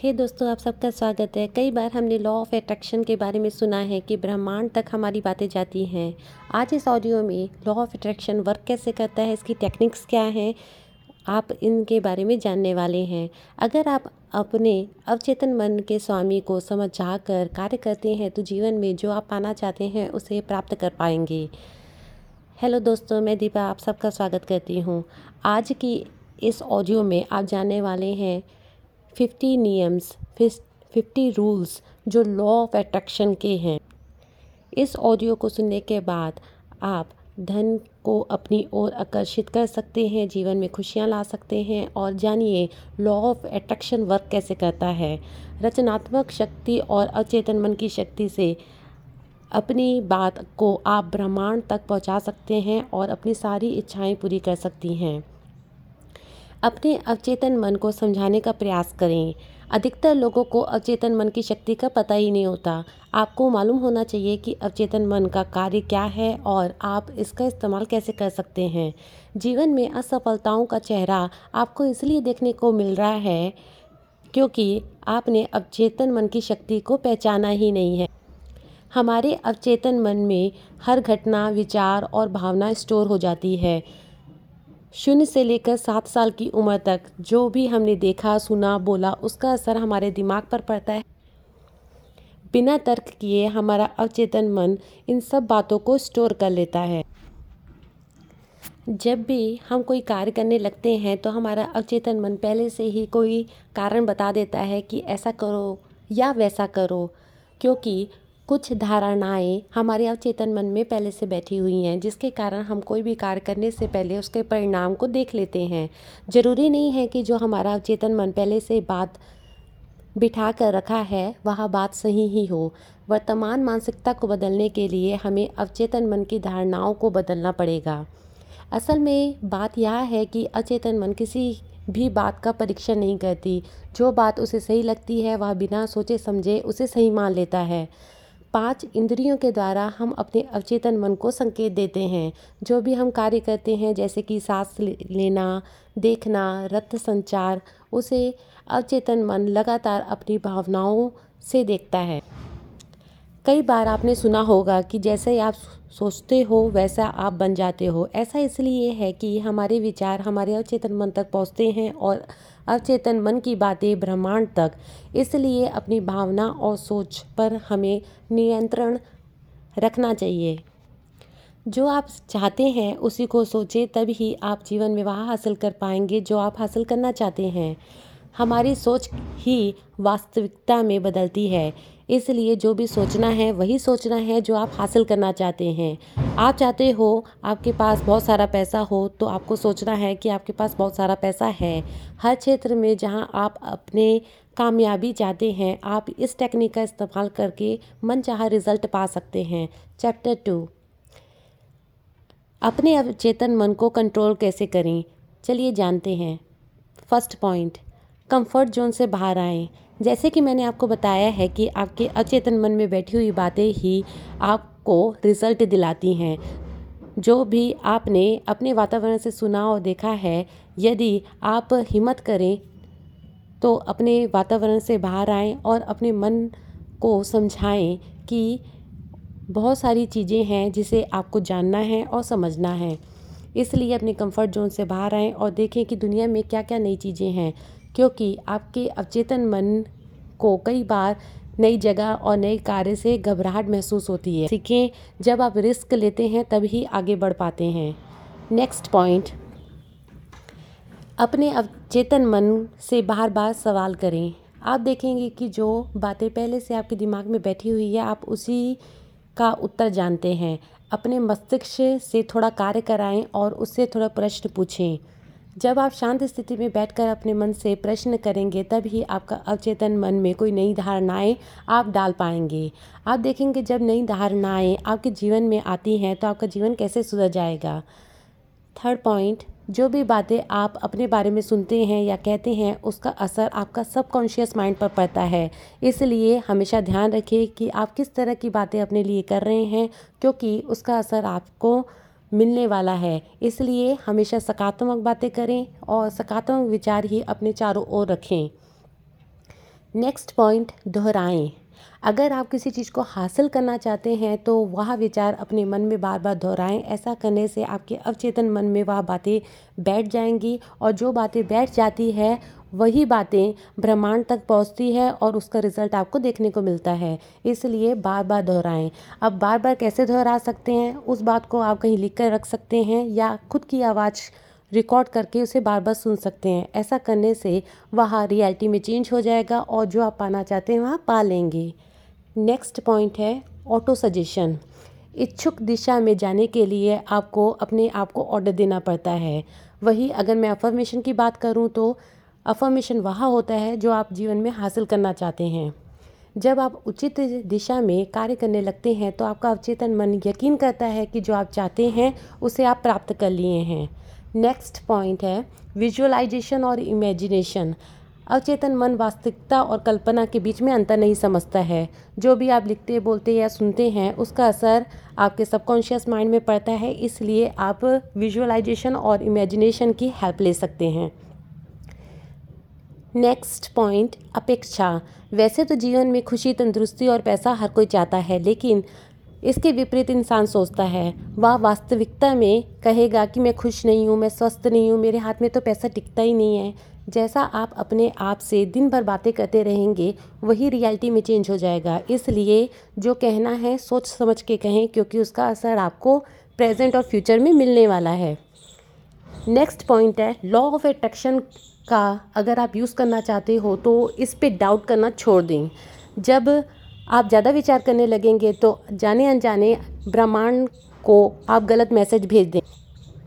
हे दोस्तों, आप सबका स्वागत है। कई बार हमने लॉ ऑफ एट्रैक्शन के बारे में सुना है कि ब्रह्मांड तक हमारी बातें जाती हैं। आज इस ऑडियो में लॉ ऑफ एट्रैक्शन वर्क कैसे करता है, इसकी टेक्निक्स क्या हैं, आप इनके बारे में जानने वाले हैं। अगर आप अपने अवचेतन मन के स्वामी को समझ जाकर कार्य करते हैं तो जीवन में जो आप पाना चाहते हैं उसे प्राप्त कर पाएंगे। हेलो दोस्तों, मैं दीपा आप सबका स्वागत करती हूँ। आज की इस ऑडियो में आप जानने वाले हैं 50 नियम्स, 50 रूल्स जो लॉ ऑफ एट्रैक्शन के हैं। इस ऑडियो को सुनने के बाद आप धन को अपनी ओर आकर्षित कर सकते हैं, जीवन में खुशियां ला सकते हैं। और जानिए लॉ ऑफ एट्रैक्शन वर्क कैसे करता है। रचनात्मक शक्ति और अचेतन मन की शक्ति से अपनी बात को आप ब्रह्मांड तक पहुंचा सकते हैं और अपनी सारी इच्छाएं पूरी कर सकती हैं। अपने अवचेतन मन को समझाने का प्रयास करें। अधिकतर लोगों को अवचेतन मन की शक्ति का पता ही नहीं होता। आपको मालूम होना चाहिए कि अवचेतन मन का कार्य क्या है और आप इसका इस्तेमाल कैसे कर सकते हैं। जीवन में असफलताओं का चेहरा आपको इसलिए देखने को मिल रहा है क्योंकि आपने अवचेतन मन की शक्ति को पहचाना ही नहीं है। हमारे अवचेतन मन में हर घटना, विचार और भावना स्टोर हो जाती है। 0 से लेकर 7 साल की उम्र तक जो भी हमने देखा, सुना, बोला, उसका असर हमारे दिमाग पर पड़ता है। बिना तर्क किए हमारा अवचेतन मन इन सब बातों को स्टोर कर लेता है। जब भी हम कोई कार्य करने लगते हैं तो हमारा अवचेतन मन पहले से ही कोई कारण बता देता है कि ऐसा करो या वैसा करो, क्योंकि कुछ धारणाएं हमारे अवचेतन मन में पहले से बैठी हुई हैं, जिसके कारण हम कोई भी कार्य करने से पहले उसके परिणाम को देख लेते हैं। ज़रूरी नहीं है कि जो हमारा अवचेतन मन पहले से बात बिठा कर रखा है वह बात सही ही हो। वर्तमान मानसिकता को बदलने के लिए हमें अवचेतन मन की धारणाओं को बदलना पड़ेगा। असल में बात यह है कि अवचेतन मन किसी भी बात का परीक्षण नहीं करती। जो बात उसे सही लगती है वह बिना सोचे समझे उसे सही मान लेता है। 5 इंद्रियों के द्वारा हम अपने अवचेतन मन को संकेत देते हैं। जो भी हम कार्य करते हैं, जैसे कि सांस लेना, देखना, रक्त संचार, उसे अवचेतन मन लगातार अपनी भावनाओं से देखता है। कई बार आपने सुना होगा कि जैसे ही आप सोचते हो वैसा आप बन जाते हो। ऐसा इसलिए है कि हमारे विचार हमारे अवचेतन मन तक पहुंचते हैं और अवचेतन मन की बातें ब्रह्मांड तक। इसलिए अपनी भावना और सोच पर हमें नियंत्रण रखना चाहिए। जो आप चाहते हैं उसी को सोचें, तभी आप जीवन में वह हासिल कर पाएंगे जो आप हासिल करना चाहते हैं। हमारी सोच ही वास्तविकता में बदलती है, इसलिए जो भी सोचना है वही सोचना है जो आप हासिल करना चाहते हैं। आप चाहते हो आपके पास बहुत सारा पैसा हो, तो आपको सोचना है कि आपके पास बहुत सारा पैसा है। हर क्षेत्र में जहां आप अपने कामयाबी चाहते हैं, आप इस टेक्निक का इस्तेमाल करके मनचाहा रिजल्ट पा सकते हैं। चैप्टर 2, अपने अवचेतन मन को कंट्रोल कैसे करें, चलिए जानते हैं। फर्स्ट पॉइंट, कंफर्ट जोन से बाहर आएं। जैसे कि मैंने आपको बताया है कि आपके अचेतन मन में बैठी हुई बातें ही आपको रिजल्ट दिलाती हैं। जो भी आपने अपने वातावरण से सुना और देखा है, यदि आप हिम्मत करें तो अपने वातावरण से बाहर आएं और अपने मन को समझाएं कि बहुत सारी चीज़ें हैं जिसे आपको जानना है और समझना है। इसलिए अपने कंफर्ट जोन से बाहर आएं और देखें कि दुनिया में क्या क्या नई चीज़ें हैं, क्योंकि आपके अवचेतन मन को कई बार नई जगह और नए कार्य से घबराहट महसूस होती है। सीखें, जब आप रिस्क लेते हैं तभी आगे बढ़ पाते हैं। नेक्स्ट पॉइंट, अपने अवचेतन मन से बार बार सवाल करें। आप देखेंगे कि जो बातें पहले से आपके दिमाग में बैठी हुई है, आप उसी का उत्तर जानते हैं। अपने मस्तिष्क से थोड़ा कार्य कराएं और उससे थोड़ा प्रश्न पूछें। जब आप शांत स्थिति में बैठकर अपने मन से प्रश्न करेंगे, तभी आपका अवचेतन मन में कोई नई धारणाएं आप डाल पाएंगे। आप देखेंगे जब नई धारणाएं आपके जीवन में आती हैं तो आपका जीवन कैसे सुधर जाएगा। थर्ड पॉइंट, जो भी बातें आप अपने बारे में सुनते हैं या कहते हैं, उसका असर आपका सबकॉन्शियस माइंड पर पड़ता है। इसलिए हमेशा ध्यान रखिए कि आप किस तरह की बातें अपने लिए कर रहे हैं, क्योंकि उसका असर आपको मिलने वाला है। इसलिए हमेशा सकारात्मक बातें करें और सकारात्मक विचार ही अपने चारों ओर रखें। नेक्स्ट पॉइंट दोहराएं। अगर आप किसी चीज़ को हासिल करना चाहते हैं तो वह विचार अपने मन में बार बार दोहराएं। ऐसा करने से आपके अवचेतन मन में वह बातें बैठ जाएंगी और जो बातें बैठ जाती है वही बातें ब्रह्मांड तक पहुंचती है और उसका रिज़ल्ट आपको देखने को मिलता है। इसलिए बार बार दोहराएं। अब बार बार कैसे दोहरा सकते हैं, उस बात को आप कहीं लिख कर रख सकते हैं या खुद की आवाज़ रिकॉर्ड करके उसे बार बार सुन सकते हैं। ऐसा करने से वह रियलिटी में चेंज हो जाएगा और जो आप पाना चाहते हैं वह पा लेंगे। नेक्स्ट पॉइंट है ऑटो सजेशन। इच्छुक दिशा में जाने के लिए आपको अपने आप को ऑर्डर देना पड़ता है। वही अगर मैं अफर्मेशन की बात करूं तो अफर्मेशन वह होता है जो आप जीवन में हासिल करना चाहते हैं। जब आप उचित दिशा में कार्य करने लगते हैं तो आपका अवचेतन मन यकीन करता है कि जो आप चाहते हैं उसे आप प्राप्त कर लिए हैं। नेक्स्ट पॉइंट है विजुअलाइजेशन और इमेजिनेशन। अवचेतन मन वास्तविकता और कल्पना के बीच में अंतर नहीं समझता है। जो भी आप लिखते बोलते या सुनते हैं उसका असर आपके सबकॉन्शियस माइंड में पड़ता है। इसलिए आप विजुअलाइजेशन और इमेजिनेशन की हेल्प ले सकते हैं। नेक्स्ट पॉइंट अपेक्षा। वैसे तो जीवन में खुशी, तंदुरुस्ती और पैसा हर कोई चाहता है, लेकिन इसके विपरीत इंसान सोचता है। वह वास्तविकता में कहेगा कि मैं खुश नहीं हूँ, मैं स्वस्थ नहीं हूँ, मेरे हाथ में तो पैसा टिकता ही नहीं है। जैसा आप अपने आप से दिन भर बातें करते रहेंगे वही रियलिटी में चेंज हो जाएगा। इसलिए जो कहना है सोच समझ के कहें, क्योंकि उसका असर आपको प्रेजेंट और फ्यूचर में मिलने वाला है। नेक्स्ट पॉइंट है लॉ ऑफ एट्रैक्शन का अगर आप यूज़ करना चाहते हो तो इस पर डाउट करना छोड़ दें। जब आप ज़्यादा विचार करने लगेंगे तो जाने अनजाने ब्रह्मांड को आप गलत मैसेज भेज दें।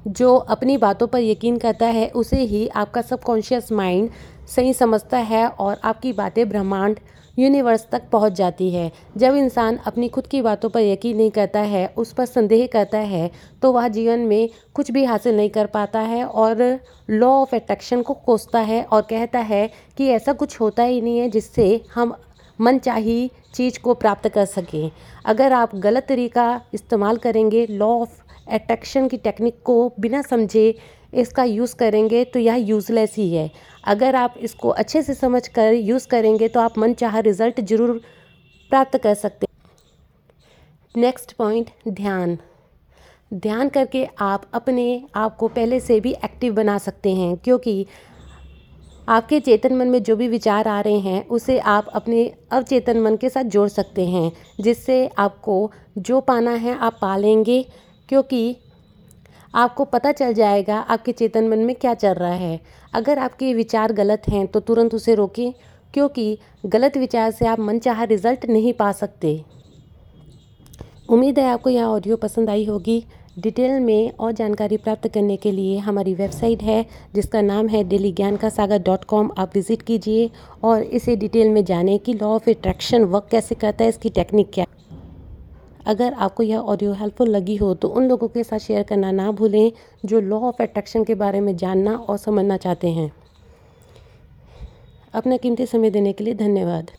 जो अपनी बातों पर यकीन करता है उसे ही आपका सबकॉन्शियस माइंड सही समझता है और आपकी बातें ब्रह्मांड यूनिवर्स तक पहुंच जाती है। जब इंसान अपनी खुद की बातों पर यकीन नहीं करता है, उस पर संदेह करता है, तो वह जीवन में कुछ भी हासिल नहीं कर पाता है और लॉ ऑफ एट्रैक्शन को कोसता है और कहता है कि ऐसा कुछ होता ही नहीं है जिससे हम मनचाही चीज़ को प्राप्त कर सकें। अगर आप गलत तरीका इस्तेमाल करेंगे, लॉ ऑफ एट्रैक्शन की टेक्निक को बिना समझे इसका यूज़ करेंगे तो यह यूज़लेस ही है। अगर आप इसको अच्छे से समझ कर यूज़ करेंगे तो आप मनचाहा रिज़ल्ट ज़रूर प्राप्त कर सकते हैं। नेक्स्ट पॉइंट ध्यान। ध्यान करके आप अपने आप को पहले से भी एक्टिव बना सकते हैं, क्योंकि आपके चेतन मन में जो भी विचार आ रहे हैं उसे आप अपने अवचेतन मन के साथ जोड़ सकते हैं, जिससे आपको जो पाना है आप पा लेंगे। क्योंकि आपको पता चल जाएगा आपके चेतन मन में क्या चल रहा है। अगर आपके विचार गलत हैं तो तुरंत उसे रोकें, क्योंकि गलत विचार से आप मनचाहा रिज़ल्ट नहीं पा सकते। उम्मीद है आपको यह ऑडियो पसंद आई होगी। डिटेल में और जानकारी प्राप्त करने के लिए हमारी वेबसाइट है जिसका नाम है dailygyankasagar.com। आप विज़िट कीजिए और इसे डिटेल में जानें कि लॉ ऑफ एट्रैक्शन वर्क कैसे करता है, इसकी टेक्निक क्या। अगर आपको यह ऑडियो हेल्पफुल लगी हो तो उन लोगों के साथ शेयर करना ना भूलें जो लॉ ऑफ एट्रैक्शन के बारे में जानना और समझना चाहते हैं। अपना कीमती समय देने के लिए धन्यवाद।